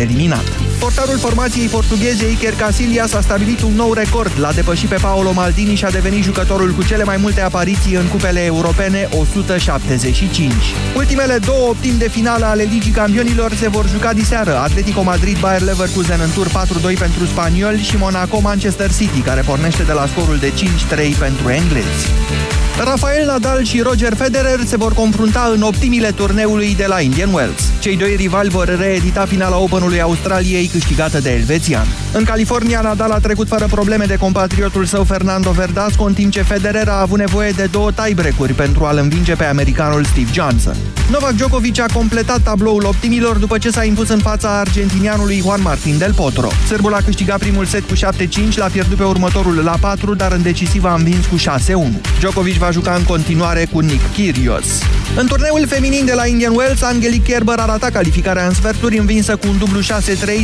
eliminat. Portarul formației portugheze Iker Casillas a stabilit un nou record. L-a depășit pe Paolo Maldini și a devenit jucătorul cu cele mai multe apariții în cupele europene, 175. Ultimele două optimi de finală ale Ligii Campionilor se vor juca diseară. Atletico Madrid Bayer Leverkusen în tur 4-2 pentru spanioli și Monaco Manchester City, care pornește de la scorul de 5-3 pentru englezi. Rafael Nadal și Roger Federer se vor confrunta în optimile turneului de la Indian Wells. Cei doi rivali vor reedita finala Open-ului Australiei câștigată de elvețian. În California, Nadal a trecut fără probleme de compatriotul său Fernando Verdasco, în timp ce Federer a avut nevoie de două tie-break-uri pentru a-l învinge pe americanul Steve Johnson. Novak Djokovic a completat tabloul optimilor după ce s-a impus în fața argentinianului Juan Martín del Potro. Sârbul a câștigat primul set cu 7-5, l-a pierdut pe următorul la 4, dar în decisiv a învins cu 6-1. Djokovic va juca în continuare cu Nick Kyrgios. În turneul feminin de la Indian Wells, Angelique Kerber arata calificarea în sferturi, învinsă cu un dublu 6-3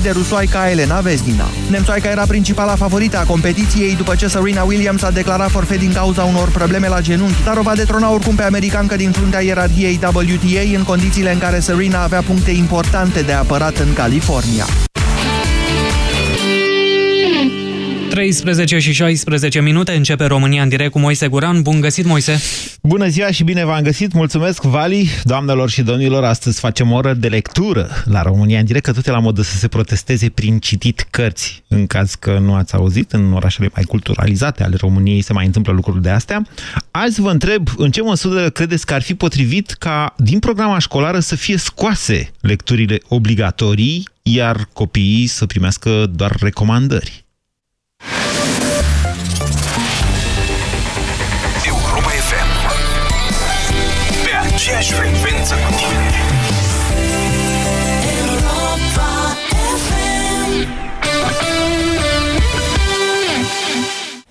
de rusoaica Elena Vesnina. Nemțoaica era principala favorită a competiției după ce Serena Williams a declarat forfet din cauza unor probleme la genunchi, dar o va detrona oricum pe americancă din fruntea ierarhiei WTA în condițiile în care Serena avea puncte importante de apărat în California. 13 și 16 minute, începe România în direct cu Moise Guran. Bun găsit, Moise! Bună ziua și bine v-am găsit! Mulțumesc, Vali! Doamnelor și domnilor, astăzi facem o oră de lectură la România în direct, că tot e la modă să se protesteze prin citit cărți. În caz că nu ați auzit, în orașele mai culturalizate ale României se mai întâmplă lucruri de astea. Azi vă întreb în ce măsură credeți că ar fi potrivit ca din programa școlară să fie scoase lecturile obligatorii, iar copiii să primească doar recomandări. Europa FM, pe aceeași frecvență cu tine. Europa FM.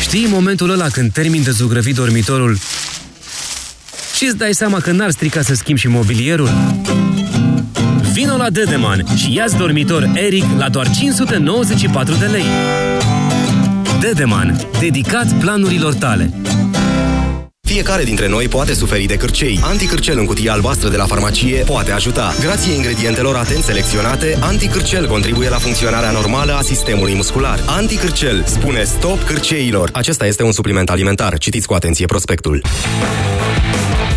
Știi momentul ăla când termin de zugrăvit dormitorul și îți dai seama că n-ar strica să schimbi și mobilierul? Vino la Dedeman și ia-ți dormitor Eric la doar 594 de lei. Dedeman, dedicat planurilor tale. Fiecare dintre noi poate suferi de cârcei. Anticârcel în cutia albastră de la farmacie poate ajuta. Grație ingredientelor atent selecționate, Anticârcel contribuie la funcționarea normală a sistemului muscular. Anticârcel spune stop cârceilor. Acesta este un supliment alimentar. Citiți cu atenție prospectul.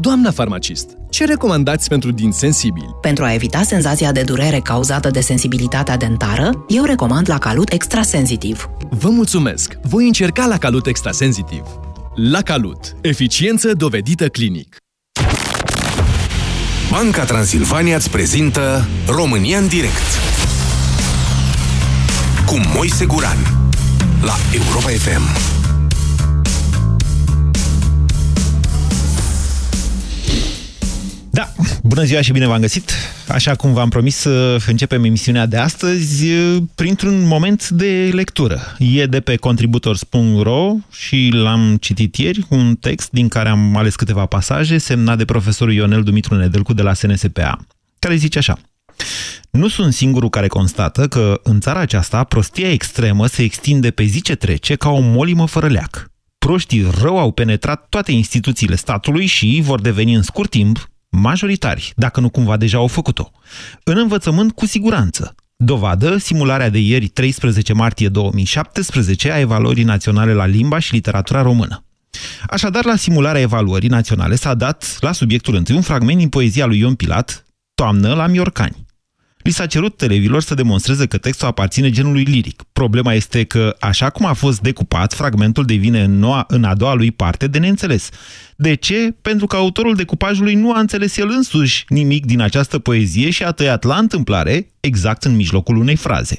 Doamna farmacist, ce recomandați pentru dinți sensibili? Pentru a evita senzația de durere cauzată de sensibilitatea dentară, eu recomand Lacalut Extrasenzitiv. Vă mulțumesc! Voi încerca Lacalut Extrasenzitiv. Lacalut. Eficiență dovedită clinic. Banca Transilvania îți prezintă România în direct. Cu Moise Guran. La Europa FM. Da, bună ziua și bine v-am găsit! Așa cum v-am promis, să începem emisiunea de astăzi printr-un moment de lectură. E de pe contributors.ro și l-am citit ieri, un text din care am ales câteva pasaje semnat de profesorul Ionel Dumitru Nedelcu de la SNSPA, care zice așa. Nu sunt singurul care constată că în țara aceasta prostia extremă se extinde pe zi ce trece ca o molimă fără leac. Proștii rău au penetrat toate instituțiile statului și vor deveni în scurt timp majoritari, dacă nu cumva deja au făcut-o. În învățământ, cu siguranță. Dovadă, simularea de ieri, 13 martie 2017, a evaluării naționale la limba și literatura română. Așadar, la simularea evaluării naționale s-a dat, la subiectul întâi, un fragment din poezia lui Ion Pilat, Toamnă la Miorcani. Li s-a cerut elevilor să demonstreze că textul aparține genului liric. Problema este că, așa cum a fost decupat, fragmentul devine în a doua lui parte de neînțeles. De ce? Pentru că autorul decupajului nu a înțeles el însuși nimic din această poezie și a tăiat la întâmplare exact în mijlocul unei fraze.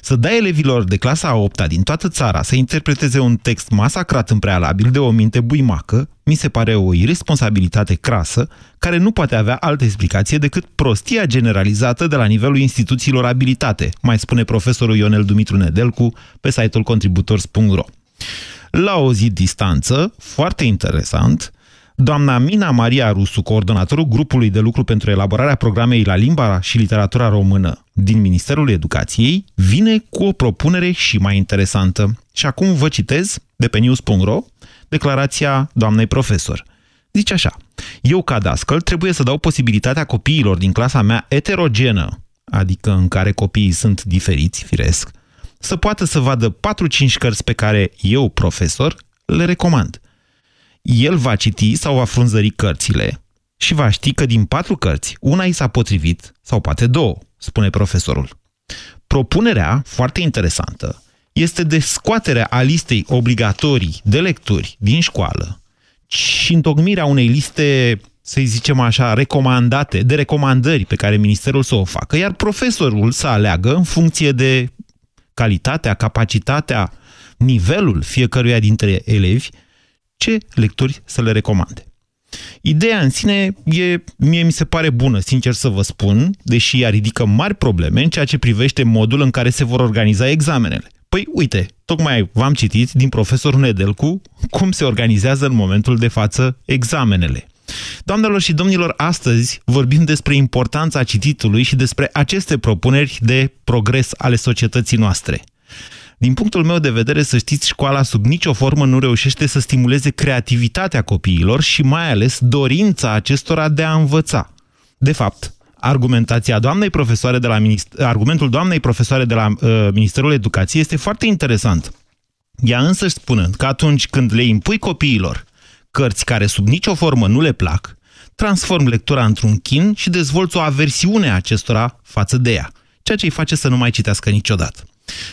Să dai elevilor de clasa a 8-a din toată țara să interpreteze un text masacrat în prealabil de o minte buimacă, mi se pare o iresponsabilitate crasă, care nu poate avea altă explicație decât prostia generalizată de la nivelul instituțiilor abilitate, mai spune profesorul Ionel Dumitru Nedelcu pe site-ul contributors.ro. La o zi distanță, foarte interesant, doamna Mina Maria Rusu, coordonatorul grupului de lucru pentru elaborarea programei la limba și literatura română din Ministerul Educației, vine cu o propunere și mai interesantă. Și acum vă citez, de pe news.ro, declarația doamnei profesor. Zice așa: eu, ca dascăl, trebuie să dau posibilitatea copiilor din clasa mea eterogenă, adică în care copiii sunt diferiți, firesc, să poată să vadă 4-5 cărți pe care eu, profesor, le recomand. El va citi sau va frunzări cărțile și va ști că din 4 cărți, una i s-a potrivit sau poate 2, spune profesorul. Propunerea, foarte interesantă, este de scoaterea a listei obligatorii de lecturi din școală și întocmirea unei liste, să zicem așa, recomandate, de recomandări pe care ministerul să o facă, iar profesorul să aleagă în funcție de calitatea, capacitatea, nivelul fiecăruia dintre elevi, ce lecturi să le recomande. Ideea în sine mie mi se pare bună, sincer să vă spun, deși ea ridică mari probleme în ceea ce privește modul în care se vor organiza examenele. Păi uite, tocmai v-am citit din profesorul Nedelcu cum se organizează în momentul de față examenele. Doamnelor și domnilor, astăzi vorbim despre importanța cititului și despre aceste propuneri de progres ale societății noastre. Din punctul meu de vedere, să știți, școala sub nicio formă nu reușește să stimuleze creativitatea copiilor și mai ales dorința acestora de a învăța. De fapt, argumentul doamnei profesoare de la Ministerul Educației este foarte interesant. Ea însă își spune că atunci când le impui copiilor cărți care sub nicio formă nu le plac, transform lectura într-un chin și dezvolți o aversiune a acestora față de ea, ceea ce îi face să nu mai citească niciodată.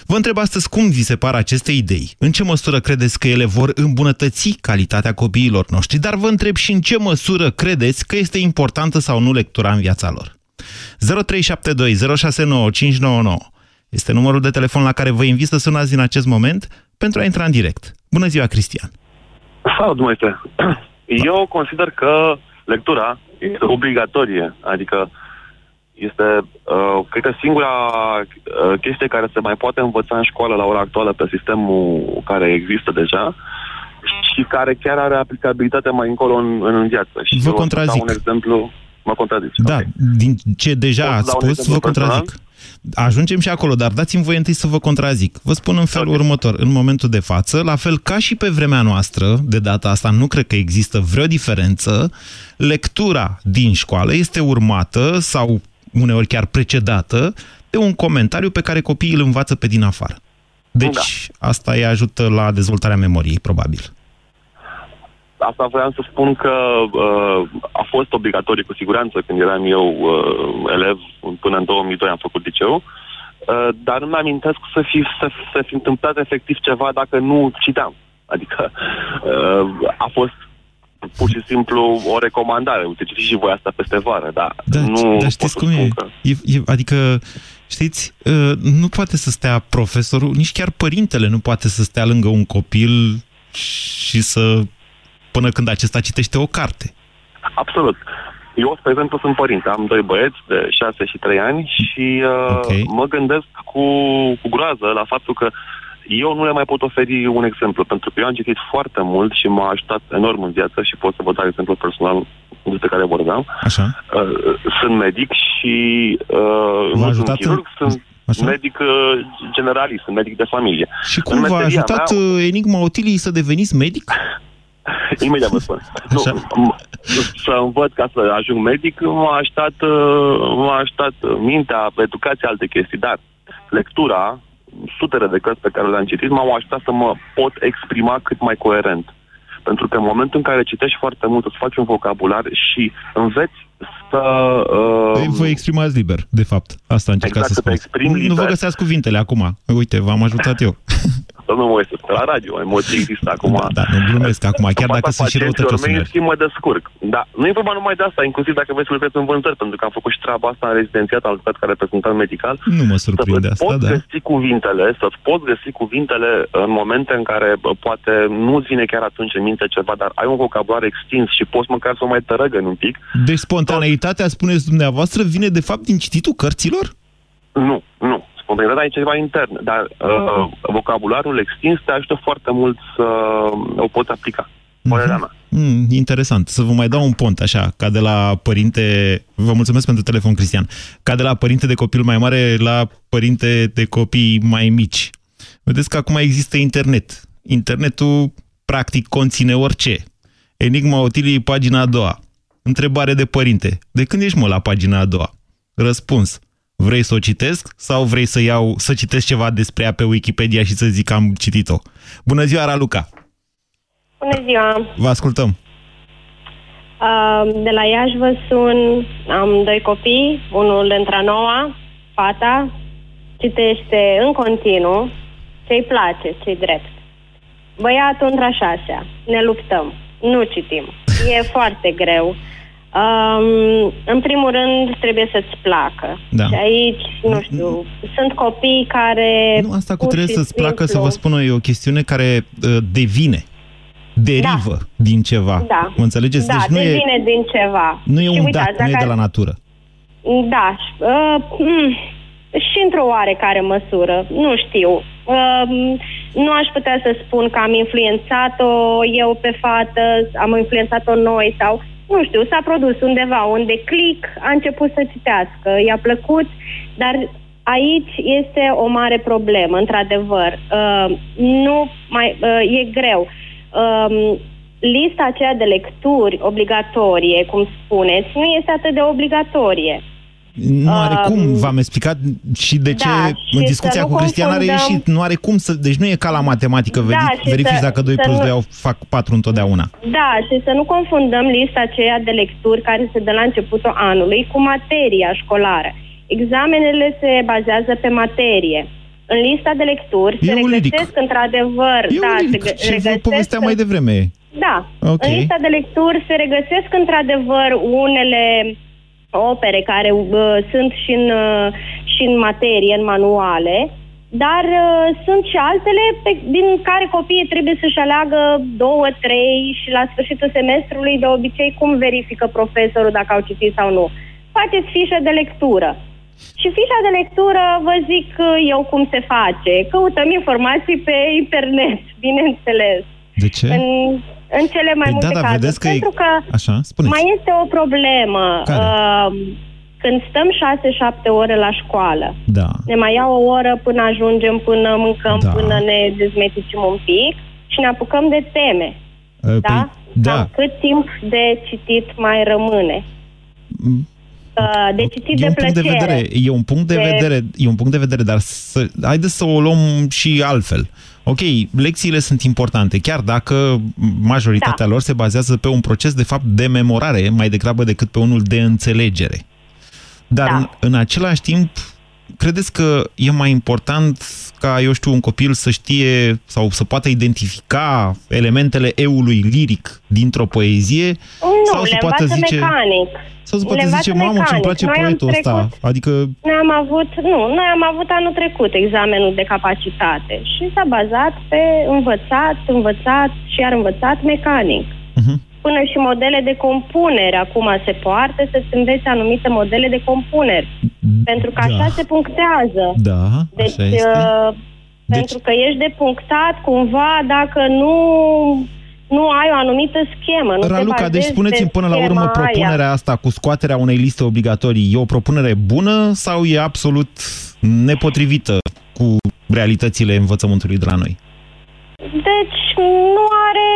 Vă întreb astăzi cum vi se par aceste idei, în ce măsură credeți că ele vor îmbunătăți calitatea copiilor noștri, dar vă întreb și în ce măsură credeți că este importantă sau nu lectura în viața lor. 0372069599 este numărul de telefon la care vă invit să sunați în acest moment pentru a intra în direct. Bună ziua, Cristian! Salut, Moise! Eu consider că lectura este obligatorie, adică este, cred că, singura chestie care se mai poate învăța în școală la ora actuală pe sistemul care există deja și care chiar are aplicabilitate mai încolo în viață. Și vă contrazic. Să dau un exemplu, mă contrazic. Da, okay. Din ce deja ați spus, vă contrazic. Personal? Ajungem și acolo, dar dați-mi voie întâi să vă contrazic. Vă spun în felul următor. În momentul de față, la fel ca și pe vremea noastră, de data asta nu cred că există vreo diferență, lectura din școală este urmată sau uneori chiar precedată, de un comentariu pe care copiii îl învață pe din afară. Deci, da, asta îi ajută la dezvoltarea memoriei, probabil. Asta vreau să spun că a fost obligatoriu cu siguranță când eram eu elev, până în 2002 am făcut liceu, dar nu-mi amintesc să fi întâmplat efectiv ceva dacă nu citeam. Adică a fost pur și simplu o recomandare. Uite, citiți și voi asta peste vară, dar da, nu... Dar știți cum e? Adică, știți, nu poate să stea profesorul, nici chiar părintele nu poate să stea lângă un copil și să... până când acesta citește o carte. Absolut. Eu, spre exemplu, sunt părinte. Am 2 băieți de 6 și 3 ani și mă gândesc cu groază la faptul că eu nu le mai pot oferi un exemplu, pentru că eu am citit foarte mult și m-a ajutat enorm în viață și pot să vă dau exemplu personal despre care vorbeam. Așa. Sunt medic și nu sunt chirurg, sunt medic generalist, sunt medic de familie. Și cum v-a ajutat enigma Otilii să deveniți medic? Imediat vă spun. Să învăț ca să ajung medic m-a ajutat mintea, educația, alte chestii, dar lectura, sutele de cărți pe care le-am citit, m-au ajutat să mă pot exprima cât mai coerent. Pentru că în momentul în care citești foarte mult, îți faci un vocabular și înveți să... Vă exprimați liber, de fapt. Asta încercați exact să spuneți. Nu vă găseați cuvintele acum. Uite, v-am ajutat eu. Nu mă uiți la radio, emoții există acum. Da, nu glumesc acum, chiar dacă sunt și răutățioasă. Mă descurc. Da, nu e vorba numai de asta, inclusiv dacă vreți să lucrezi în vânzări, pentru că am făcut și treaba asta în rezidențiat, am lucrat ca reprezentant medical. Nu mă surprinde asta, da. Să-ți poți găsi cuvintele în momente în care poate nu-ți vine chiar atunci în minte ceva, dar ai un vocabular extins și poți măcar să o mai tărăgăni un pic. Deci spontaneitatea, spuneți dumneavoastră, vine de fapt din cititul cărților? Nu. Spontanitatea e ceva intern, dar vocabularul extins te ajută foarte mult să o poți aplica. Interesant. Să vă mai dau un pont, așa, ca de la părinte... Vă mulțumesc pentru telefon, Cristian. Ca de la părinte de copil mai mare la părinte de copii mai mici. Vedeți că acum există internet. Internetul, practic, conține orice. Enigma Otiliei, pagina a doua. Întrebare de părinte. De când ești, mă, la pagina a doua? Răspuns. Vrei să o citesc sau vrei să citesc ceva despre ea pe Wikipedia și să zic că am citit-o? Bună ziua, Raluca! Bună ziua! Vă ascultăm! De la Iași vă sun, am doi copii, unul între a noua, fata, citește în continuu ce-i place, ce-i drept. Băiatul între a șasea, ne luptăm, nu citim, e foarte greu. În primul rând trebuie să-ți placă. Da. Și aici, nu știu, sunt copii care... Nu, asta cu trebuie să-ți placă, să vă spun eu, e o chestiune care devine, derivă din ceva. Da. Mă înțelegeți? Da, deci nu devine din ceva. Nu e și un dat, nu e de la natură. Da. Și într-o oarecare măsură, nu știu... Nu aș putea să spun că am influențat-o eu pe fată, am influențat-o noi sau... Nu știu, s-a produs undeva un declic, a început să citească, i-a plăcut, dar aici este o mare problemă, într-adevăr. E greu. Lista aceea de lecturi obligatorie, cum spuneți, nu este atât de obligatorie. Nu are cum, v-am explicat și de ce în discuția cu Cristian a reieșit. Nu are cum să... Deci nu e ca la matematică, verifici dacă 2 + 2 fac 4 întotdeauna. Da, și să nu confundăm lista aceea de lecturi care se dă la începutul anului cu materia școlară. Examenele se bazează pe materie. În lista de lecturi se regăsesc într-adevăr... Și vă povesteam mai devreme. Da, în lista de lecturi se regăsesc într-adevăr unele... opere care sunt și în materie, în manuale, dar sunt și altele din care copiii trebuie să-și aleagă 2, 3 și la sfârșitul semestrului de obicei cum verifică profesorul dacă au citit sau nu. Faceți fișă de lectură. Și fișa de lectură, vă zic eu cum se face. Căutăm informații pe internet, bineînțeles. De ce? În cele mai multe cazuri, pentru că mai este o problemă. Când stăm 6-7 ore la școală, ne mai ia o oră până ajungem, până mâncăm, până ne dezmeticim un pic și ne apucăm de teme. Cât timp de citit mai rămâne? De citit de plăcere. E un punct de vedere, dar haideți să o luăm și altfel. Ok, lecțiile sunt importante, chiar dacă majoritatea lor se bazează pe un proces, de fapt, de memorare, mai degrabă decât pe unul de înțelegere. Dar în același timp, credeți că e mai important ca, eu știu, un copil să știe sau să poată identifica elementele eului liric dintr-o poezie? Nu, sau să poată zice... mecanic. Sau să poate zice, mamă, ce-mi place poetul ăsta. Adică... Noi am avut anul trecut examenul de capacitate și s-a bazat pe învățat și iar învățat mecanic. Până și modele de compunere acum se poartă să-ți înveți anumite modele de compuneri. Pentru că așa se punctează. Da, deci, așa este. Pentru că ești depunctat cumva dacă nu... nu ai o anumită schemă. Nu, Raluca, deci spuneți-mi până la urmă, propunerea aia asta cu scoaterea unei liste obligatorii e o propunere bună sau e absolut nepotrivită cu realitățile învățământului de la noi? Deci nu are,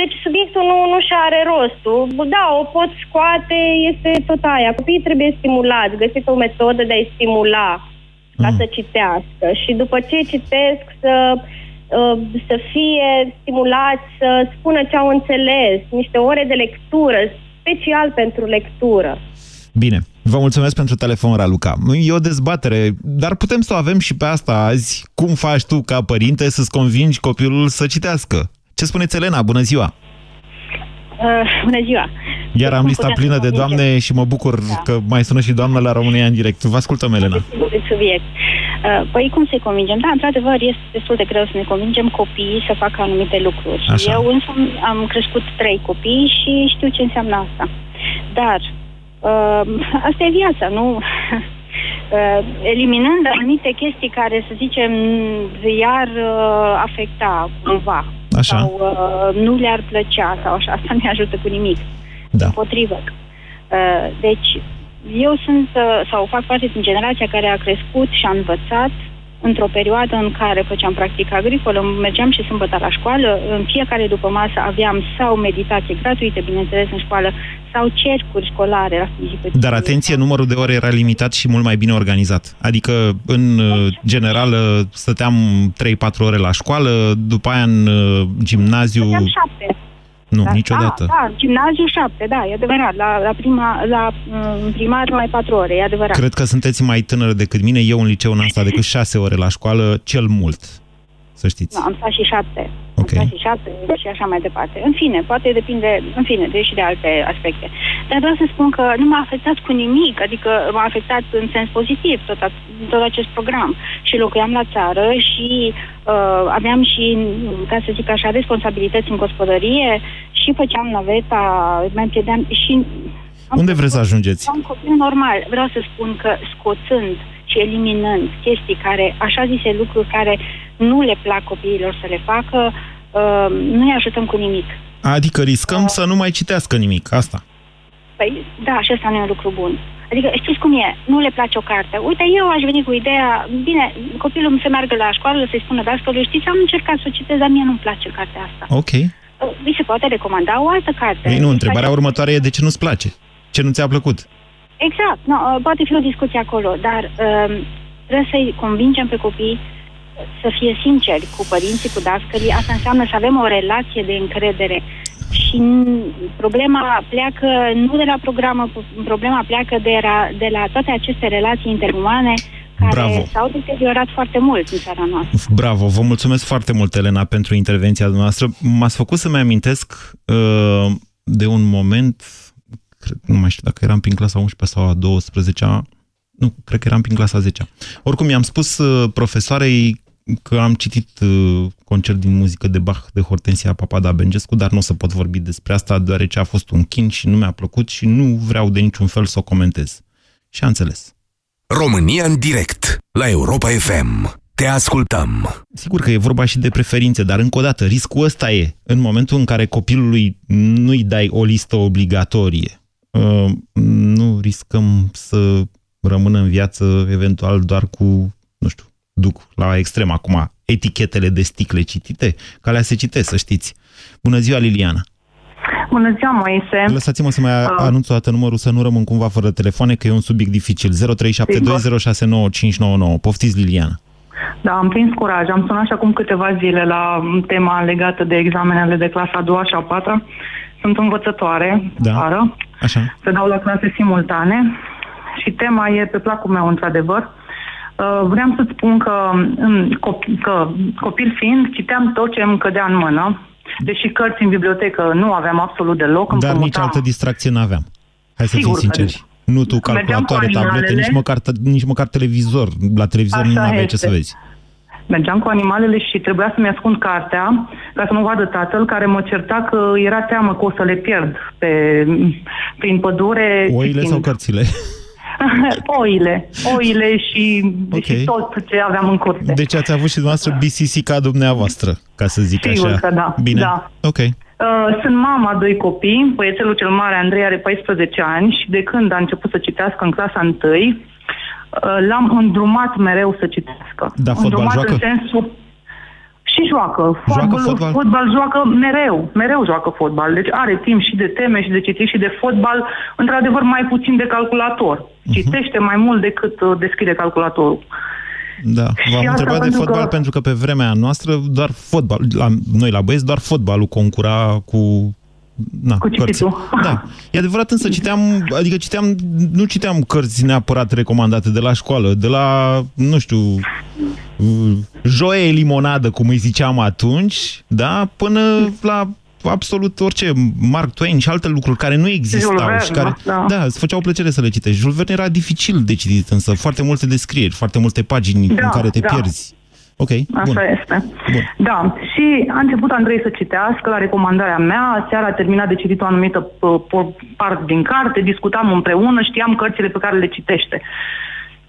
deci subiectul nu și are rostul. Da, o pot scoate, este tot aia. Copiii trebuie stimulați, găsiți o metodă de a-i stimula ca să citească și după ce citesc să fie stimulați să spună ce au înțeles, niște ore de lectură, special pentru lectură. Bine, vă mulțumesc pentru telefon, Raluca. E o dezbatere, dar putem să o avem și pe asta azi. Cum faci tu ca părinte să-ți convingi copilul să citească? Ce spuneți, Elena? Bună ziua! Bună ziua! Iar am lista plină de doamne și mă bucur că mai sună și doamna la România în direct. Vă ascultăm, Elena. Subiect. Păi cum să-i convingem? Da, într-adevăr, este destul de greu să ne convingem copiii să facă anumite lucruri. Așa. Eu însă am crescut 3 copii și știu ce înseamnă asta. Dar asta e viața, nu? Eliminând anumite chestii care, să zicem, i-ar afecta cumva. Așa. Sau nu le-ar plăcea sau așa, asta nu ajută cu nimic. Da. Împotrivă. Deci, eu sunt, sau fac parte din generația care a crescut și a învățat într-o perioadă în care făceam practică agricolă, mergeam și sâmbătă la școală, în fiecare după masă aveam sau meditație gratuită, bineînțeles, în școală, sau cercuri școlare la fizică. Dar atenție, numărul de ore era limitat și mult mai bine organizat. Adică, în general, stăteam 3-4 ore la școală, după aia în gimnaziu... Stăteam 7. Nu, da, niciodată. Da, gimnaziu 7, da, e adevărat. La primar mai 4 ore, e adevărat. Cred că sunteți mai tânără decât mine. Eu în liceu n-am stat decât 6 ore la școală, cel mult, să știți. Da, am stat și 7. Okay. Am stat și 7 și așa mai departe. În fine, poate depinde, în fine, deși de alte aspecte. Dar vreau să spun că nu m-a afectat cu nimic, adică m-a afectat în sens pozitiv tot acest program. Și locuiam la țară și aveam și, ca să zic așa, responsabilități în gospodărie și făceam naveta, mai plădeam și... Unde vreți să ajungeți? Am copil normal. Vreau să spun că scoțând și eliminând chestii care, așa zise lucruri care nu le plac copiilor să le facă, nu îi ajutăm cu nimic. Adică riscăm să nu mai citească nimic, asta. Păi, da, și asta nu e un lucru bun. Adică, știți cum e, nu le place o carte. Uite, eu aș veni cu ideea, bine, copilul să meargă la școală, să-i spună dascălui, știți, am încercat să o citez, dar mie nu-mi place cartea asta. Ok. Mi se poate recomanda o altă carte. Ei, nu, întrebarea următoare e de ce nu-ți place? Ce nu ți-a plăcut? Exact, no, poate fi o discuție acolo, dar trebuie să-i convingem pe copii să fie sinceri cu părinții, cu dascălii. Asta înseamnă să avem o relație de încredere. Și problema pleacă nu de la programă, problema pleacă de la toate aceste relații interumane care s-au deteriorat foarte mult în țara noastră. Bravo! Vă mulțumesc foarte mult, Elena, pentru intervenția dumneavoastră. M-ați făcut să-mi amintesc de un moment... Nu mai știu dacă eram prin clasa 11 sau a 12-a. Nu, cred că eram prin clasa 10-a. Oricum, i-am spus profesoarei că am citit concert din muzică de Bach de Hortensia Papadabengescu, dar nu o să pot vorbi despre asta, deoarece a fost un chin și nu mi-a plăcut și nu vreau de niciun fel să o comentez. Și a înțeles. România în direct, la Europa FM. Te ascultăm. Sigur că e vorba și de preferințe, dar încă o dată, riscul ăsta e. În momentul în care copilului nu-i dai o listă obligatorie, nu riscăm să rămână în viață eventual doar cu, nu știu, duc la extrem acum, etichetele de sticle citite, care alea se citesc, să știți. Bună ziua, Liliana! Bună ziua, Moise! Lăsați-mă să mai anunț o dată numărul, să nu rămân cumva fără telefoane, că e un subiect dificil. 0372069599. Poftiți, Liliana! Da, am prins curaj. Am sunat și acum câteva zile la tema legată de examenele de clasa a 2-a și a 4-a. Sunt învățătoare, da. În așa. Se dau la clase simultane și tema e pe placul meu, într-adevăr. Vreau să spun că copil fiind, citeam tot ce îmi cădea în mână, deși cărți în bibliotecă nu aveam absolut deloc. Dar nici altă distracție n-aveam. Hai să fim sinceri. Nu tu calculatoare, tablete, nici măcar televizor. La televizor nu aveai ce să vezi. Mergeam cu animalele și trebuia să-mi ascund cartea ca să nu vadă tatăl, care mă certa că era teamă că o să le pierd prin pădure. Oile sau cărțile? Oile și, okay. Și tot ce aveam în curte. Deci ați avut și dumneavoastră BCC ca dumneavoastră, ca să zic. Sigur așa. Că da. Bine, da. Ok. Sunt mama doi copii, băiețelul cel mare, Andrei, are 14 ani și de când a început să citească în clasa 1, l-am îndrumat mereu să citească. Da, îndrumat în sensul... Și joacă. Fotbal joacă mereu. Mereu joacă fotbal. Deci are timp și de teme, și de citit, și de fotbal. Într-adevăr, mai puțin de calculator. Citește mai mult decât deschide calculatorul. Da, v-am întrebat de fotbal pentru că pe vremea noastră doar fotbal, noi la băieți doar fotbalul concura cu... Na, cu cititul. Da. E adevărat, însă citeam, nu citeam cărți neapărat recomandate de la școală, de la, nu știu, Joie Limonadă, cum îi ziceam atunci, da, până la absolut orice, Mark Twain și alte lucruri care nu existau. Jules Verne, și care, da, îți făceau plăcere să le citești. Jules Verne era dificil de citit, însă foarte multe descrieri, foarte multe pagini în care te pierzi. Okay, Așa este. Bun. Da, și a început Andrei să citească la recomandarea mea, seara a terminat de citit o anumită parte din carte, discutam împreună, știam cărțile pe care le citește.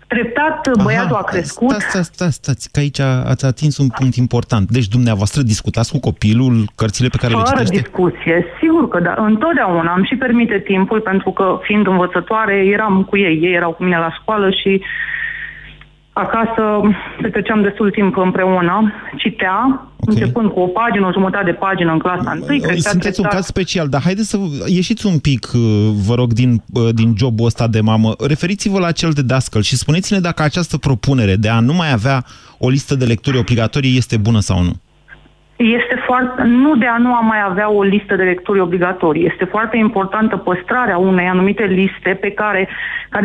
Treptat, băiatul a crescut... Stați, că aici ați atins un punct important. Deci dumneavoastră discutați cu copilul cărțile pe care le citește? Fără discuție, sigur că da. Întotdeauna îmi și permite timpul, pentru că fiind învățătoare, eram cu ei. Ei erau cu mine la școală și... Acasă petreceam destul timp împreună, citea, începând cu o pagină, o jumătate de pagină în clasa 1. Sunteți un caz special, dar haideți să ieșiți un pic, vă rog, din jobul ăsta de mamă. Referiți-vă la cel de Dascăl și spuneți-ne dacă această propunere de a nu mai avea o listă de lecturi obligatorii este bună sau nu. Este foarte... Nu de a nu a mai avea o listă de lecturi obligatorii. Este foarte importantă păstrarea unei anumite liste pe care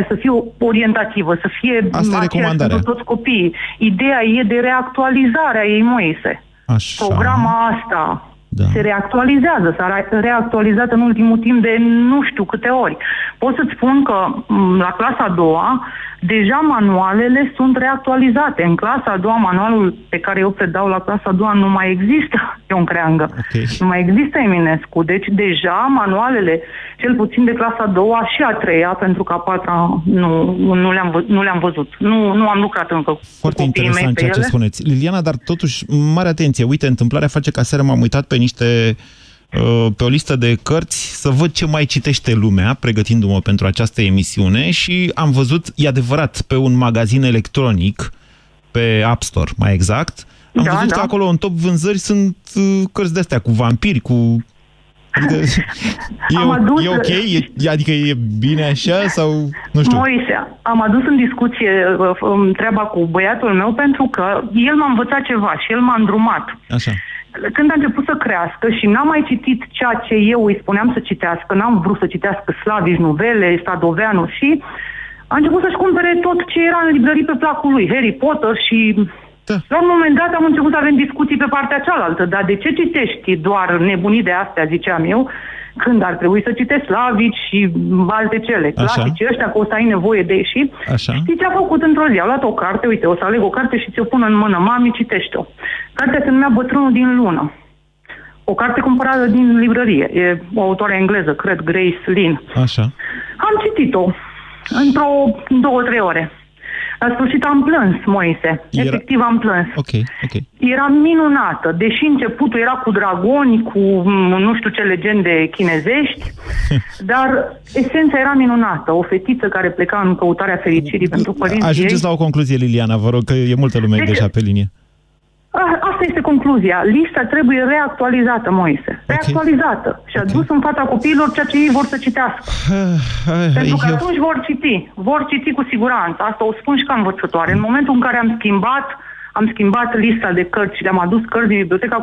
să fie orientativă, să fie aceeași pentru toți copiii. Ideea e de reactualizarea ei, Moise. Așa. Programa asta se reactualizează, s-a reactualizat în ultimul timp de nu știu câte ori. Pot să-ți spun că la clasa a doua deja manualele sunt reactualizate. În clasa a doua, manualul pe care eu predau la clasa a doua nu mai există, Ion Creangă. Okay. Nu mai există Eminescu. Deci deja manualele, cel puțin de clasa a doua și a treia, pentru că a patra nu le-am văzut. Nu am lucrat încă. Foarte interesant ceea ce spuneți. Liliana, dar totuși, mare atenție, uite, întâmplarea face ca seara m-am uitat pe o listă de cărți să văd ce mai citește lumea, pregătindu-mă pentru această emisiune, și am văzut, e adevărat, pe un magazin electronic, pe App Store, mai exact, am văzut că acolo în top vânzări sunt cărți de-astea cu vampiri, cu... Adică, e ok? Adică e bine așa? Sau nu știu? Moise, am adus în discuție treaba cu băiatul meu pentru că el m-a învățat ceva și el m-a îndrumat. Așa. Când a început să crească și n-am mai citit ceea ce eu îi spuneam să citească, n-am vrut să citească Slavici, novele, Stadoveanu, și a început să-și cumpere tot ce era în librării pe placul lui, Harry Potter și... Da. La un moment dat am început să avem discuții pe partea cealaltă, dar de ce citești doar nebunii de astea, ziceam eu, când ar trebui să citești Slavici și alte cele clasice, ăștia că o să ai nevoie de ei. Știi ce a făcut într-o zi? A luat o carte, uite, o să aleg o carte și ți-o pun în mână. Mami, citește-o. Cartea se numea Bătrânul din Lună. O carte cumpărată din librărie. E o autoare engleză, cred, Grace Lynn. Așa. Am citit-o într-o 2-3 ore. La sfârșit am plâns, Moise. Efectiv am plâns. Okay. Era minunată. Deși începutul era cu dragoni, cu nu știu ce legende chinezești, dar esența era minunată. O fetiță care pleca în căutarea fericirii pentru părinții. Ajungeți la o concluzie, Liliana, vă rog, că e multă lume deja pe linie. Asta este concluzia. Lista trebuie reactualizată, Moise. Reactualizată. Okay. Și adus în fața copiilor ceea ce ei vor să citească. Pentru că atunci vor citi. Vor citi cu siguranță. Asta o spun și ca învățătoare. În momentul în care am schimbat lista de cărți și le-am adus cărți din biblioteca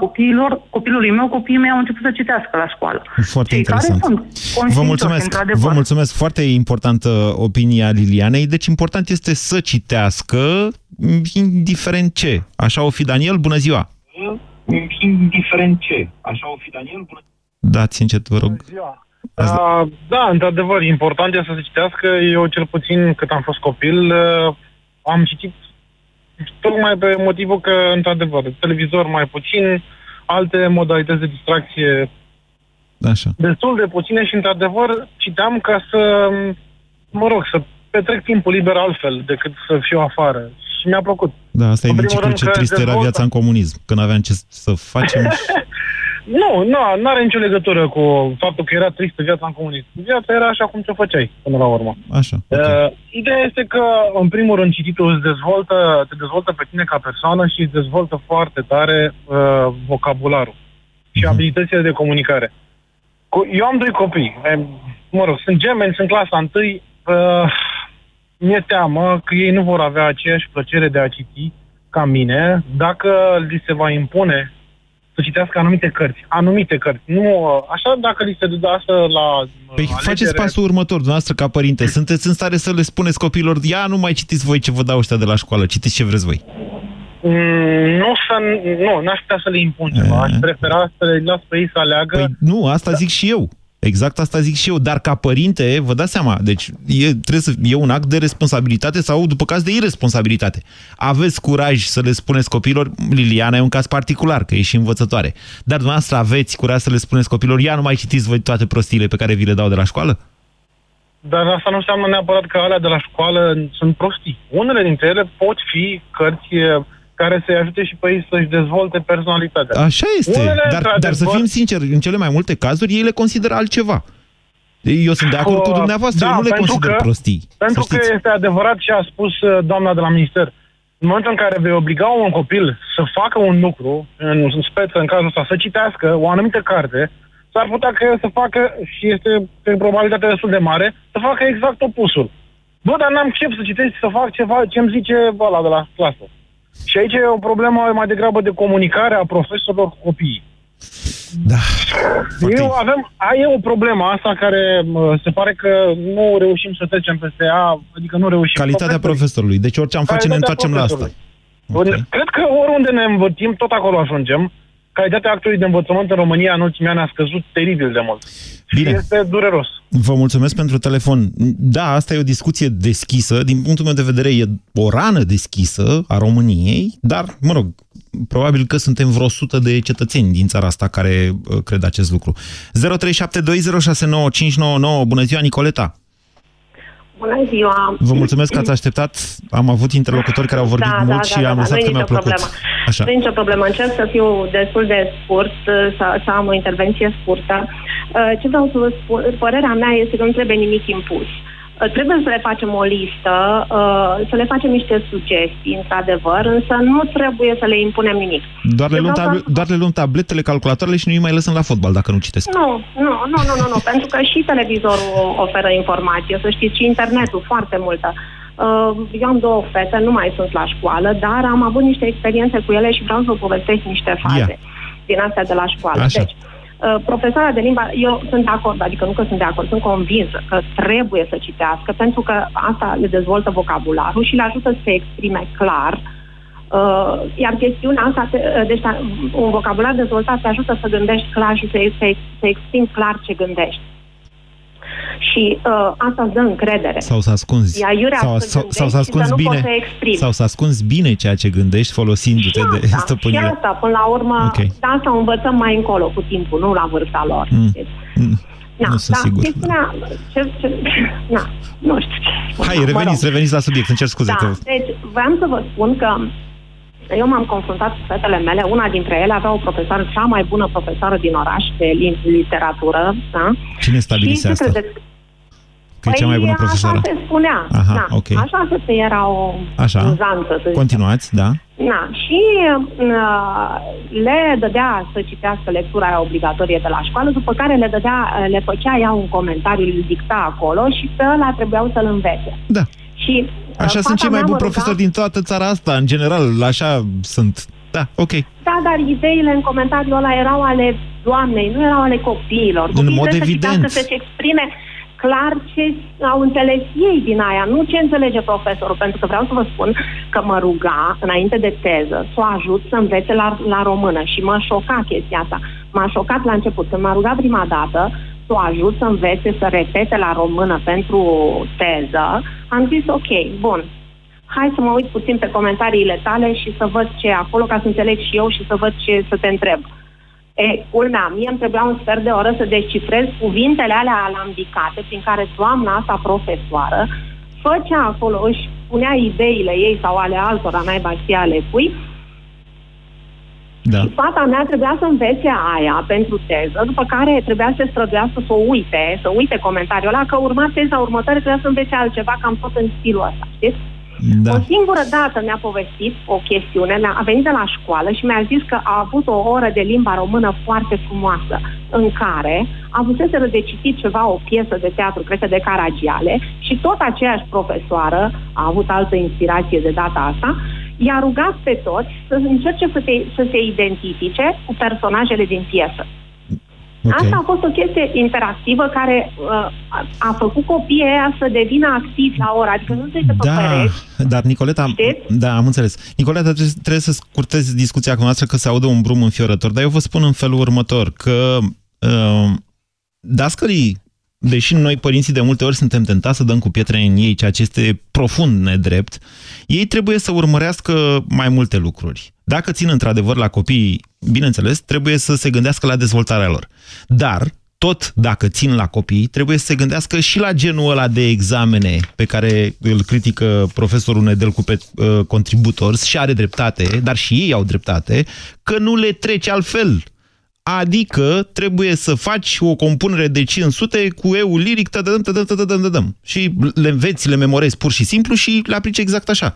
copilului meu, copiii mei au început să citească la școală. Foarte interesant. Vă mulțumesc. Foarte importantă opinia Lilianei. Deci important este să citească, indiferent ce. Așa o fi, Daniel, bună ziua! Indiferent ce. Așa o fi, Daniel, bună ziua! Dați încet, vă rog. Bună ziua. Da, într-adevăr, important este să se citească. Eu, cel puțin, cât am fost copil, am citit tocmai pe motivul că, într-adevăr, televizor mai puțin, alte modalități de distracție destul de puține și, într-adevăr, citeam ca să, să petrec timpul liber altfel decât să fiu afară. Și mi-a plăcut. Da, asta e din ciclu, ce trist era viața în comunism, când aveam ce să facem. Nu are nicio legătură cu faptul că era tristă viața în comunism. Viața era așa cum ți-o făceai, până la urmă. Așa. Okay. Ideea este că, în primul rând, cititul te dezvoltă pe tine ca persoană și îți dezvoltă foarte tare vocabularul și abilitățile de comunicare. Eu am doi copii. Mă rog, sunt gemeni, sunt clasa 1. Mi-e teamă că ei nu vor avea aceeași plăcere de a citi ca mine dacă li se va impune să citească anumite cărți. Nu, așa dacă li se dă asta la alegere... Faceți pasul următor, dumneavoastră, ca părinte. Sunteți în stare să le spuneți copiilor: ia, nu mai citiți voi ce vă dau ăștia de la școală, citiți ce vreți voi. Nu, n-aș putea să le impun ceva. Aș prefera să le las pe ei să aleagă. Păi nu, asta zic și eu. Exact asta zic și eu, dar ca părinte, vă dați seama, deci e un act de responsabilitate sau, după caz, de irresponsabilitate. Aveți curaj să le spuneți copiilor, Liliana e un caz particular, că e și învățătoare, dar dumneavoastră aveți curaj să le spuneți copiilor, ia, nu mai citiți voi toate prostiile pe care vi le dau de la școală? Dar asta nu înseamnă neapărat că alea de la școală sunt prostii. Unele dintre ele pot fi cărți care să-i ajute și pe ei să-și dezvolte personalitatea. Așa este, dar să fim sinceri, în cele mai multe cazuri, ei le consideră altceva. Eu sunt de acord cu dumneavoastră, eu nu le consider prostii. Pentru că este adevărat ce a spus doamna de la minister. În momentul în care vei obliga un copil să facă un lucru, în speță, în cazul ăsta, să citească o anumită carte, s-ar putea că să facă, și este prin probabilitate destul de mare, să facă exact opusul. Bă, dar n-am chef să citesc, să fac ceva ce îmi zice ăla de la clasă. Și aici e o problemă mai degrabă de comunicare a profesorilor cu copiii. Da. E o problemă asta care se pare că nu reușim să trecem peste ea, adică nu reușim. Calitatea profesorului. Deci orice am face, ne întoarcem la asta. Okay. Cred că oriunde ne învârtim, tot acolo ajungem. Calitatea actului de învățământ în România în ultimii ani a scăzut teribil de mult. Bine. Și este dureros. Vă mulțumesc pentru telefon. Da, asta e o discuție deschisă. Din punctul meu de vedere, e o rană deschisă a României, dar, mă rog, probabil că suntem vreo 100 de cetățeni din țara asta care cred acest lucru. 0372069599. Bună ziua, Nicoleta! Bună ziua! Vă mulțumesc că ați așteptat. Am avut interlocutori care au vorbit mult și am lăsat că mi-a plăcut. Nu e nicio problemă. Încerc să fiu destul de scurt, să am o intervenție scurtă. Ce vreau să vă spun, părerea mea este că nu trebuie nimic impus. Trebuie să le facem o listă, să le facem niște sugestii, într-adevăr, însă nu trebuie să le impunem nimic. Doar le luăm tabletele, calculatoarele și nu îi mai lăsăm la fotbal dacă nu citesc. Nu, pentru că și televizorul oferă informație, să știți, și internetul, foarte multă. Eu am două fete, nu mai sunt la școală, dar am avut niște experiențe cu ele și vreau să vă povestesc niște faze din astea de la școală. Așa. Deci, profesoarea de limba, eu sunt de acord, adică nu că sunt de acord, sunt convinsă că trebuie să citească, pentru că asta le dezvoltă vocabularul și le ajută să se exprime clar. Iar chestiunea asta, deci un vocabular dezvoltat te ajută să gândești clar și să exprimi clar ce gândești. Și asta dă încredere. Sau să ascunzi. Sau să ascunzi bine ceea ce gândești folosindu-te de stăpânire. Și asta, până la urmă, asta o învățăm mai încolo cu timpul, nu la vârsta lor. Nu sunt sigur. Nu știu ce. Hai, reveniți la subiect, îmi cer scuze. Deci, vreau să vă spun că eu m-am confruntat cu fetele mele, una dintre ele avea o profesoară, cea mai bună profesoară din oraș de literatură. Da? Cine stabilise asta? Că e cea mai bună profesoară? Așa se spunea. Aha, da. Okay. Așa se era o uzanță. Continuați, da. Da. Și le dădea să citească lectura aia obligatorie de la școală, după care le făcea ea un comentariu, îl dicta acolo și pe ăla trebuiau să-l învețe. Da. Și așa sunt cei mai buni profesori din toată țara asta, în general, așa sunt. Da, ok. Da, dar ideile în comentariul ăla erau ale doamnei, nu erau ale copiilor. Copiii trebuie să-și exprime clar ce au înțeles ei din aia, nu ce înțelege profesorul, pentru că vreau să vă spun că mă ruga, înainte de teză, să o ajut să învețe la română și m-a șocat chestia asta. M-a șocat la început. Când m-a rugat prima dată să o ajut să învețe să repete la română pentru teză, am zis, ok, bun, hai să mă uit puțin pe comentariile tale și să văd ce e acolo, ca să înțeleg și eu și să văd ce să te întreb. Culmea, mie îmi trebuia un sfert de oră să descifrez cuvintele alea alambicate prin care doamna asta profesoară făcea acolo, își punea ideile ei sau ale altora, naiba știa ale cui, Da. Fata mea trebuia să învețe aia pentru teză, după care trebuia să se străduiască să uite comentariul ăla, că urma teza următoare trebuia să învețe altceva, cam tot în stilul ăsta, știți? Da. O singură dată mi-a povestit o chestiune, a venit de la școală și mi-a zis că a avut o oră de limba română foarte frumoasă, în care avuseseră de citit ceva, o piesă de teatru, cred că de Caragiale, și tot aceeași profesoară a avut altă inspirație de data asta, i-a rugat pe toți să încerce să se identifice cu personajele din piesă. Okay. Asta a fost o chestie interactivă care a făcut copiii aia să devină activi la ora. Adică nu trebuie să părești. Dar, Nicoleta, da, am înțeles. Nicoleta, trebuie să scurtez discuția cu noastră că se audă un brum înfiorător. Dar eu vă spun în felul următor, că dascării, deși noi părinții de multe ori suntem tentați să dăm cu pietre în ei, ceea ce este profund nedrept, ei trebuie să urmărească mai multe lucruri. Dacă țin într-adevăr la copii, bineînțeles, trebuie să se gândească la dezvoltarea lor. Dar, tot dacă țin la copii, trebuie să se gândească și la genul ăla de examene pe care îl critică profesorul Nedelcu pe Contributors și are dreptate, dar și ei au dreptate, că nu le treci altfel. Adică trebuie să faci o compunere de 500 cu eu liric, și le înveți, le memorezi pur și simplu și le aplici exact așa.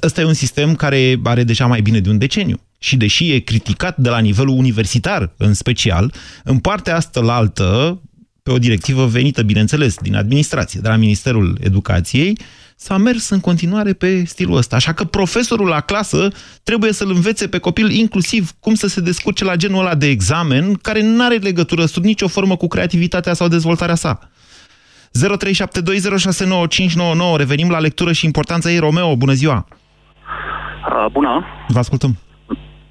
Asta e un sistem care are deja mai bine de un deceniu și deși e criticat de la nivelul universitar în special, în partea asta la altă, pe o directivă venită, bineînțeles, din administrație, de la Ministerul Educației, s-a mers în continuare pe stilul ăsta. Așa că profesorul la clasă trebuie să-l învețe pe copil inclusiv cum să se descurce la genul ăla de examen, care nu are legătură sub nicio formă cu creativitatea sau dezvoltarea sa. 0372069599, revenim la lectură și importanța ei. Romeo, bună ziua! Bună! Vă ascultăm!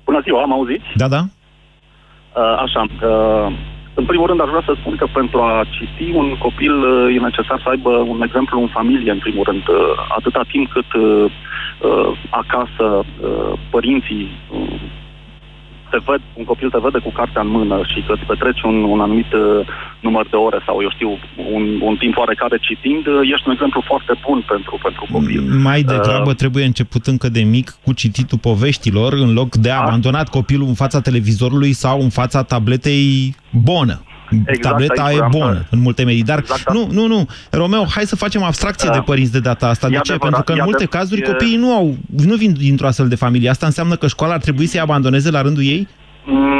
Bună ziua, am auzit? Da, da. În primul rând, aș vrea să spun că pentru a citi un copil e necesar să aibă un exemplu în familie, în primul rând. Atâta timp cât acasă părinții un copil te vede cu cartea în mână și că îți petreci un anumit număr de ore sau, eu știu, un timp oarecare citind, ești un exemplu foarte bun pentru copil. Mai degrabă trebuie început încă de mic cu cititul poveștilor, în loc de abandonat copilul în fața televizorului sau în fața tabletei bonă. Exact, tableta e bună în multe medii, dar exact, nu, Romeo, hai să facem abstracție de părinți de data asta. De ce? Pentru că în multe cazuri copiii nu vin dintr-o astfel de familie. Asta înseamnă că școala ar trebui să-i abandoneze la rândul ei?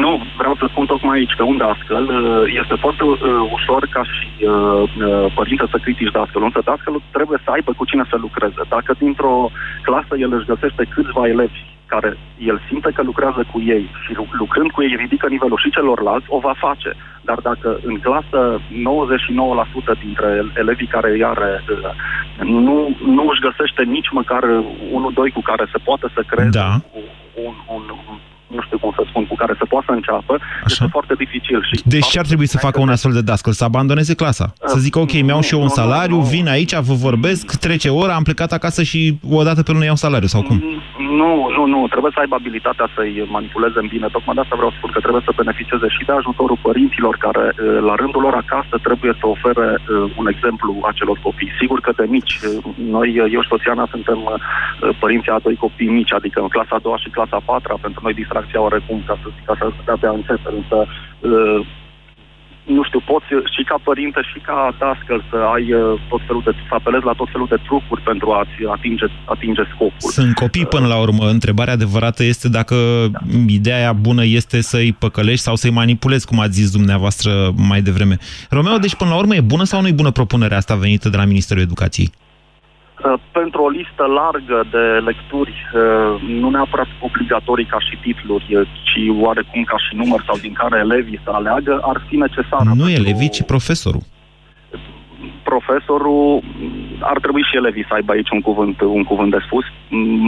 Nu, vreau să spun tocmai aici că un dascăl este foarte ușor ca și părinte să critici dascăl, însă dascălul trebuie să aibă cu cine să lucreze. Dacă dintr-o clasă el își găsește câțiva elevi care el simte că lucrează cu ei și lucrând cu ei ridică nivelul și celorlalți, o va face. Dar dacă în clasă 99% dintre elevii care îi are nu își găsește nici măcar unul, doi cu care se poate să creeze nu știu cum să spun, cu care se poate să înceapă, este foarte dificil. Și deci ce ar trebui să facă un astfel de dascăl? Să abandoneze clasa? Să zică, ok, mi-au și eu un salariu, vin aici, vă vorbesc, trece ora, am plecat acasă și odată pe lună iau salariu, sau cum? Nu, trebuie să aibă abilitatea să-i manipuleze în bine. Tocmai de asta vreau să spun că trebuie să beneficieze și de ajutorul părinților care, la rândul lor acasă, trebuie să ofere un exemplu acelor copii. Sigur că de mici, noi, eu și soția mea, suntem părinții a doi copii mici, adică în clasa a doua și clasa a patra, pentru noi distracția oarecum, ca să zic așa, de-abia începe, însă nu știu, poți și ca părinte și ca dascăl să ai tot felul să apelezi la tot felul de trucuri pentru a atinge scopul. Sunt copii până la urmă. Întrebarea adevărată este dacă ideea bună este să-i păcălești sau să-i manipulezi, cum ați zis dumneavoastră mai devreme. Romeo, deci până la urmă e bună sau nu e bună propunerea asta venită de la Ministerul Educației? Pentru o listă largă de lecturi, nu neapărat obligatorii ca și titluri, ci oarecum ca și număr sau din care elevii să aleagă, ar fi necesară. Nu elevii, ci profesorul. Profesorul ar trebui și elevii să aibă aici un cuvânt de spus,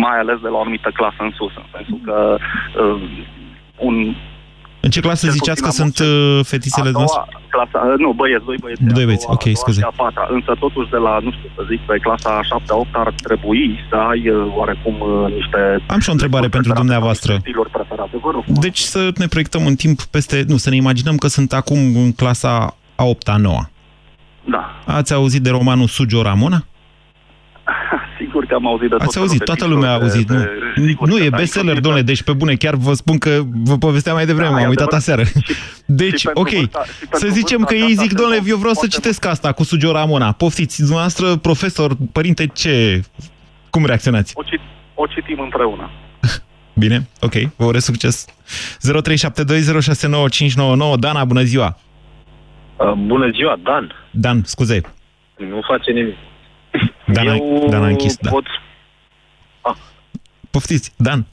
mai ales de la o anumită clasă în sus, în sensul că În ce clasă ziceați că sunt fetițele noastre? Nu, doi băieți. Doi băieți, ok, scuze. A patra, însă totuși de la, nu știu să zic, pe clasa a 7-a, 8-a ar trebui să ai oarecum niște... Am și o întrebare pentru dumneavoastră. Deci să ne proiectăm în timp peste... Nu, să ne imaginăm că sunt acum în clasa a 8-a, 9-a. Da. Ați auzit de romanul Sugiu Ramona? Sigur multe, am auzit de tot. Ați auzit, toată lumea a auzit, de, nu? Sigur, nu, e bestseller, domnule, deci pe bune, chiar vă spun că vă povesteam mai devreme, am uitat aseară. Deci, ok, să zicem că ei zic, domnule, eu vreau să citesc asta cu Sugiu Ramona. Poftiți, dumneavoastră, profesor, părinte, ce... Cum reacționați? O citim împreună. Bine, ok, vă urez succes. 0372069599. Dana, bună ziua! Bună ziua, Dan! Dan, scuze. Nu face nimic. Dan a închis, da. Poftiți, Dan.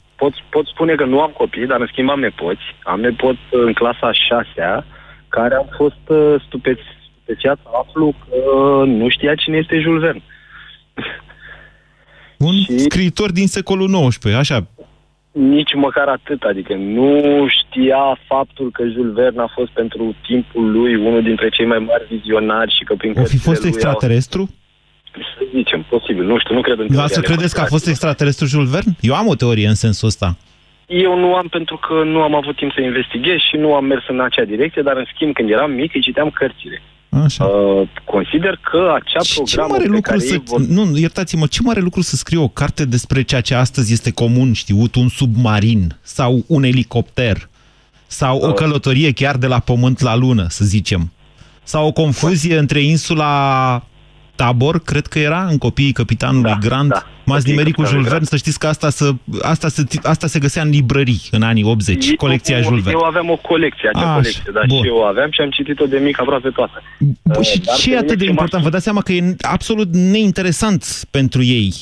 Pot spune că nu am copii, dar în schimb am nepoți. Am nepoți în clasa 6-a, care au fost stupețiați să aflu că nu știa cine este Jules Verne. Un scriitor din secolul XIX, așa. Nici măcar atât, adică nu știa faptul că Jules Verne a fost pentru timpul lui unul dintre cei mai mari vizionari și că prin cărțile lui... O fi fost extraterestru? Să zicem, posibil, nu știu, nu cred în teoria. Să credeți că a fost extraterestru Jules Verne? Eu am o teorie în sensul ăsta. Eu nu am, pentru că nu am avut timp să investighez și nu am mers în acea direcție, dar în schimb, când eram mic, îi citeam cărțile. Așa. Consider că acea programă pe care ei vor... Nu, iertați-mă, ce mare lucru să scriu o carte despre ceea ce astăzi este comun știut, un submarin sau un elicopter sau o călătorie chiar de la pământ la lună, să zicem, sau o confuzie între insula Tabor, cred că era, în Copiii Capitanului Grant. Da. M-ați nimerit cu Jules Verne, să știți că asta se găsea în librării în anii 80, colecția Jules Verne. Eu aveam o colecție, dar și eu aveam și am citit-o de mic aproape toată. Și ce e atât de important? Vă dați seama că e absolut neinteresant pentru ei.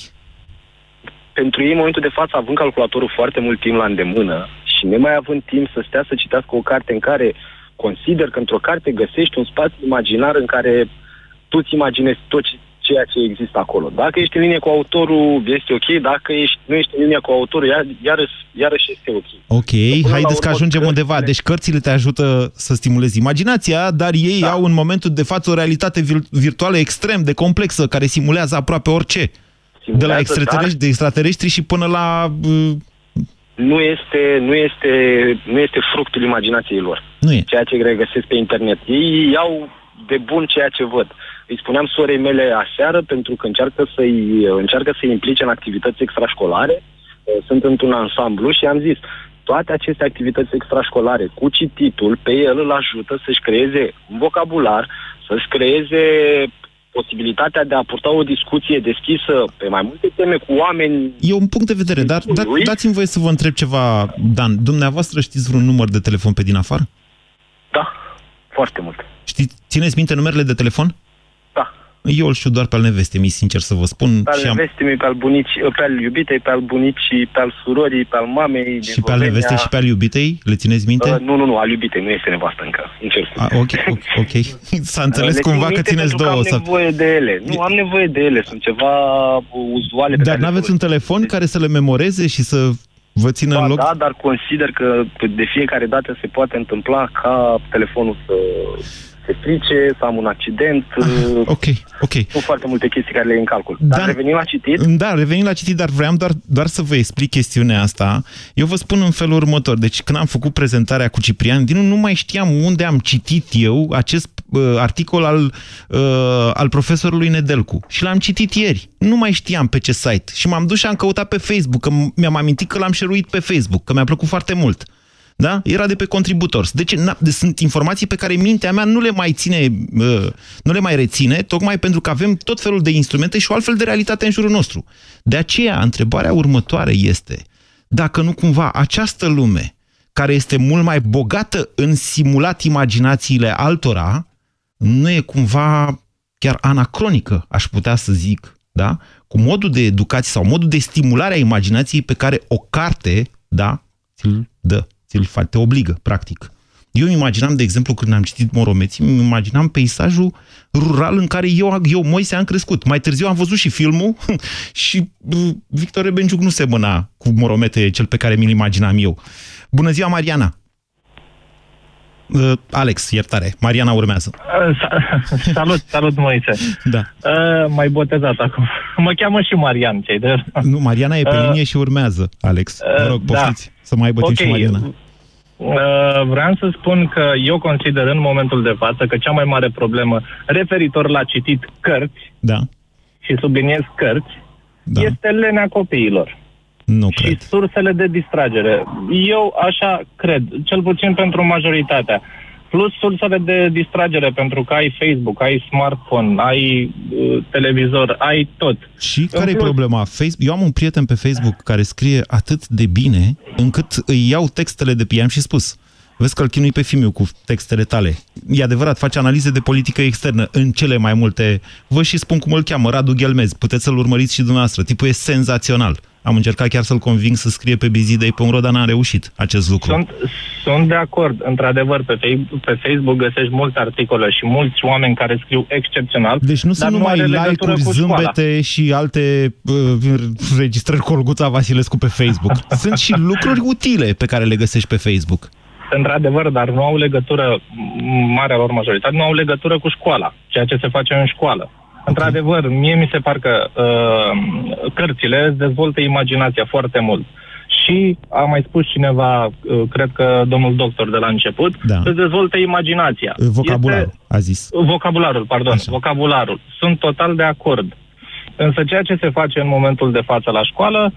Pentru ei, în momentul de față, având calculatorul foarte mult timp la îndemână și nemai având timp să stea să citească o carte în care consider că într-o carte găsești un spațiu imaginar în care tu-ți imaginezi tot ceea ce există acolo. Dacă ești în linie cu autorul, este ok. Dacă nu ești în linie cu autorul, iarăși este ok. Ok, haideți că ajungem undeva. Deci cărțile te ajută să stimulezi imaginația, dar ei au în momentul de față o realitate virtuală extrem de complexă, care simulează aproape orice. Simulează, de la extraterestri și până la... Nu este fructul imaginației lor. Nu e. Ceea ce regăsesc pe internet. Ei iau de bun ceea ce văd. Îi spuneam sorei mele aseară, pentru că încearcă să-i implice în activități extrașcolare. Sunt într-un ansamblu și am zis, toate aceste activități extrașcolare cu cititul, pe el îl ajută să-și creeze un vocabular, să-și creeze posibilitatea de a purta o discuție deschisă pe mai multe teme cu oameni... E un punct de vedere, dar dați-mi voie să vă întreb ceva, Dan. Dumneavoastră știți vreun număr de telefon pe din afară? Da, foarte mult. Țineți minte numerele de telefon? Da. Eu îl știu doar pe al neveste, mi sincer să vă spun. Pe al neveste, pe al bunicii, pe al iubitei, pe al bunicii, pe al surorii, pe al mamei. Și pe al neveste și pe al iubitei? Le țineți minte? Nu, al iubitei, nu este nevastă încă. Ok. S-a înțeles cumva că țineți două. Am nevoie de ele. Nu, am nevoie de ele, sunt ceva uzuale. Dar n-aveți un telefon care să le memoreze și să... Vă țin în loc? Da, dar consider că de fiecare dată se poate întâmpla ca telefonul să se strice, să am un accident. Ok. Sunt foarte multe chestii care le iei în calcul. Dar revenim la citit? Da, revenim la citit, dar vreau doar să vă explic chestiunea asta. Eu vă spun în felul următor. Deci când am făcut prezentarea cu Ciprian Dinu, nu mai știam unde am citit eu acest articol al profesorului Nedelcu. Și l-am citit ieri. Nu mai știam pe ce site. Și m-am dus și am căutat pe Facebook. Că mi-am amintit că l-am share-uit pe Facebook, că mi-a plăcut foarte mult. Da? Era de pe Contributors. Deci sunt informații pe care mintea mea nu le mai reține, tocmai pentru că avem tot felul de instrumente și o altfel de realitate în jurul nostru. De aceea, întrebarea următoare este dacă nu cumva această lume, care este mult mai bogată în simulat imaginațiile altora, nu e cumva chiar anacronică, aș putea să zic, da? Cu modul de educație sau modul de stimulare a imaginației pe care o carte, da, ți-l dă. Te obligă, practic. Eu îmi imaginam, de exemplu, când am citit Moromeții, îmi imaginam peisajul rural în care eu Moise, am crescut. Mai târziu am văzut și filmul și Victor Rebenciuc nu semăna cu Moromete, cel pe care mi-l imaginam eu. Bună ziua, Mariana! Alex, iertare, Mariana urmează. Salut, Moise. Da. M-ai botezat acum. Mă cheamă și Marian, cei de... Nu, Mariana e pe linie și urmează, Alex. Mă rog, poftiți să mai bătim și Mariana. Vreau să spun că eu consider în momentul de față că cea mai mare problemă referitor la citit cărți, da, și subliniez cărți, da, este lenea copiilor. Nu și cred. Sursele de distragere. Eu așa cred, cel puțin pentru majoritatea. Plus sursele de distragere, pentru că ai Facebook, ai smartphone, ai televizor, ai tot. Și care e problema? Eu am un prieten pe Facebook care scrie atât de bine, încât îi iau textele de pe... I-am și spus, vezi că îl chinui pe Fimiu cu textele tale. E adevărat, face analize de politică externă în cele mai multe. Vă și spun cum îl cheamă, Radu Ghelmez. Puteți să-l urmăriți și dumneavoastră. Tipul e senzațional. Am încercat chiar să-l conving să scrie pe Bizidei pe un rod, dar n-am reușit acest lucru. Sunt de acord. Într-adevăr, pe Facebook găsești multe articole și mulți oameni care scriu excepțional. Deci nu sunt numai like-uri, zâmbete și alte registrări Colguța Vasilescu pe Facebook. Sunt și lucruri utile pe care le găsești pe Facebook. Într-adevăr, dar nu au legătură, marea lor majoritate, nu au legătură cu școala, ceea ce se face în școală. Okay. Într-adevăr, mie mi se par că cărțile îți dezvoltă imaginația foarte mult. Și a mai spus cineva, cred că domnul doctor de la început, da, îți dezvoltă imaginația. Vocabularul, a zis. Vocabularul, pardon, așa, vocabularul. Sunt total de acord. Însă ceea ce se face în momentul de față la școală,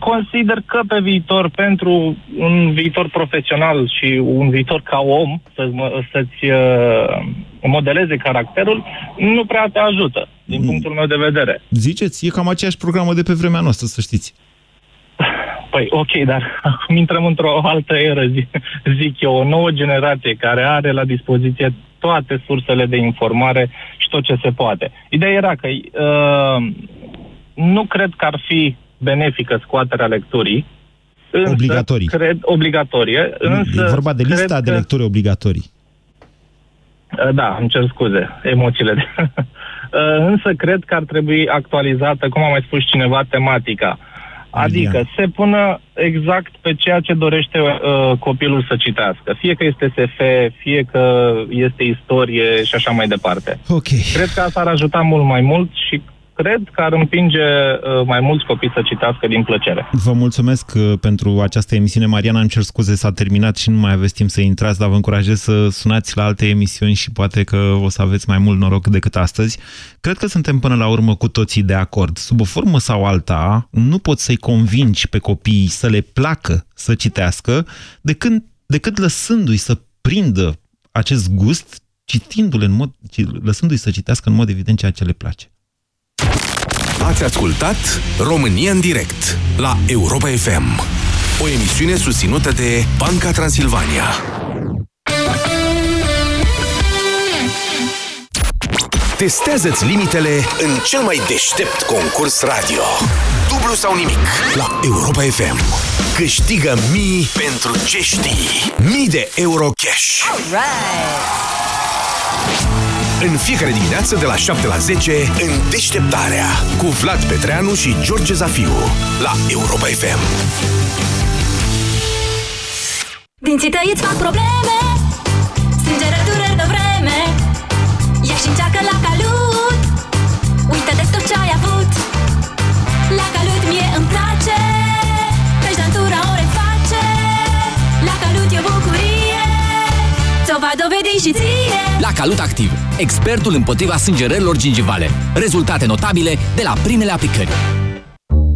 consider că pe viitor, pentru un viitor profesional și un viitor ca om, să-ți modeleze caracterul, nu prea te ajută, din punctul meu de vedere. Ziceți, e cam aceeași programă de pe vremea noastră, să știți. Păi, ok, dar acum intrăm într-o altă eră, zic eu, o nouă generație care are la dispoziție toate sursele de informare și tot ce se poate. Ideea era că nu cred că ar fi benefică scoaterea lecturii, însă obligatorie. Însă, e vorba de lista de lecturi obligatorii. Da, îmi cer scuze, emoțiile. Însă cred că ar trebui actualizată, cum a mai spus cineva, tematica. Adică se pună exact pe ceea ce dorește copilul să citească. Fie că este SF, fie că este istorie și așa mai departe. Okay. Cred că asta ar ajuta mult mai mult și cred că ar împinge mai mulți copii să citească din plăcere. Vă mulțumesc pentru această emisiune. Mariana, îmi cer scuze, s-a terminat și nu mai aveți timp să intrați, dar vă încurajez să sunați la alte emisiuni și poate că o să aveți mai mult noroc decât astăzi. Cred că suntem până la urmă cu toții de acord. Sub o formă sau alta, nu poți să-i convingi pe copii să le placă să citească decât lăsându-i să prindă acest gust, lăsându-i să citească în mod evident ceea ce le place. Ați ascultat România în direct la Europa FM, o emisiune susținută de Banca Transilvania. Testează-ți limitele în cel mai deștept concurs radio. Dublu sau nimic la Europa FM. Câștigă mii pentru ce știi. Mii de euro cash. În fiecare dimineață de la 7 la 10 în Deșteptarea cu Vlad Petreanu și George Zafiu la Europa FM. Dinții tăi îți fac probleme, strângere dureri de vreme. Ia și încearcă Lacalut, uită de tot ce ai avut. Lacalut mie îmi place, pe jantura o reface. Lacalut e bucurie, ți-o va dovedi și ție. Lacalut Activ, expertul împotriva sângerărilor gingivale. Rezultate notabile de la primele aplicări.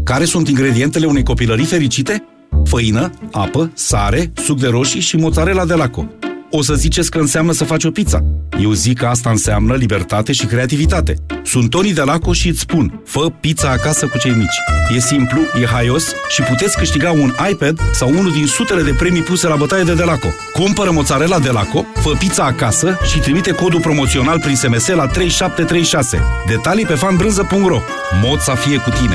Care sunt ingredientele unei copilării fericite? Făină, apă, sare, suc de roșii și mozzarella de Laco. O să ziceți că înseamnă să faci o pizza. Eu zic că asta înseamnă libertate și creativitate. Sunt Tony de Laco și îți spun, fă pizza acasă cu cei mici. E simplu, e haios și puteți câștiga un iPad sau unul din sutele de premii puse la bătaie de Laco. Cumpără mozzarella de Laco, fă pizza acasă și trimite codul promoțional prin SMS la 3736. Detalii pe fanbrânză.ro. Mod să fie cu tine!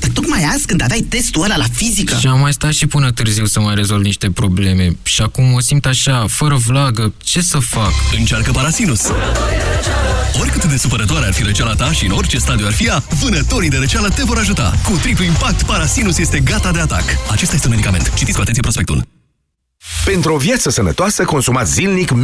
Dar tocmai azi când aveai testul ăla la fizică. Și am mai stat și până târziu să mai rezolv niște probleme. Și acum o simt așa, fără vlagă. Ce să fac? Încearcă Parasinus. Oricât de supărătoare ar fi răceala ta și în orice stadiu ar fi ea, vânătorii de răceală te vor ajuta. Cu triplu impact, Parasinus este gata de atac. Acesta este un medicament. Citiți cu atenție prospectul. Pentru o viață sănătoasă, consumați zilnic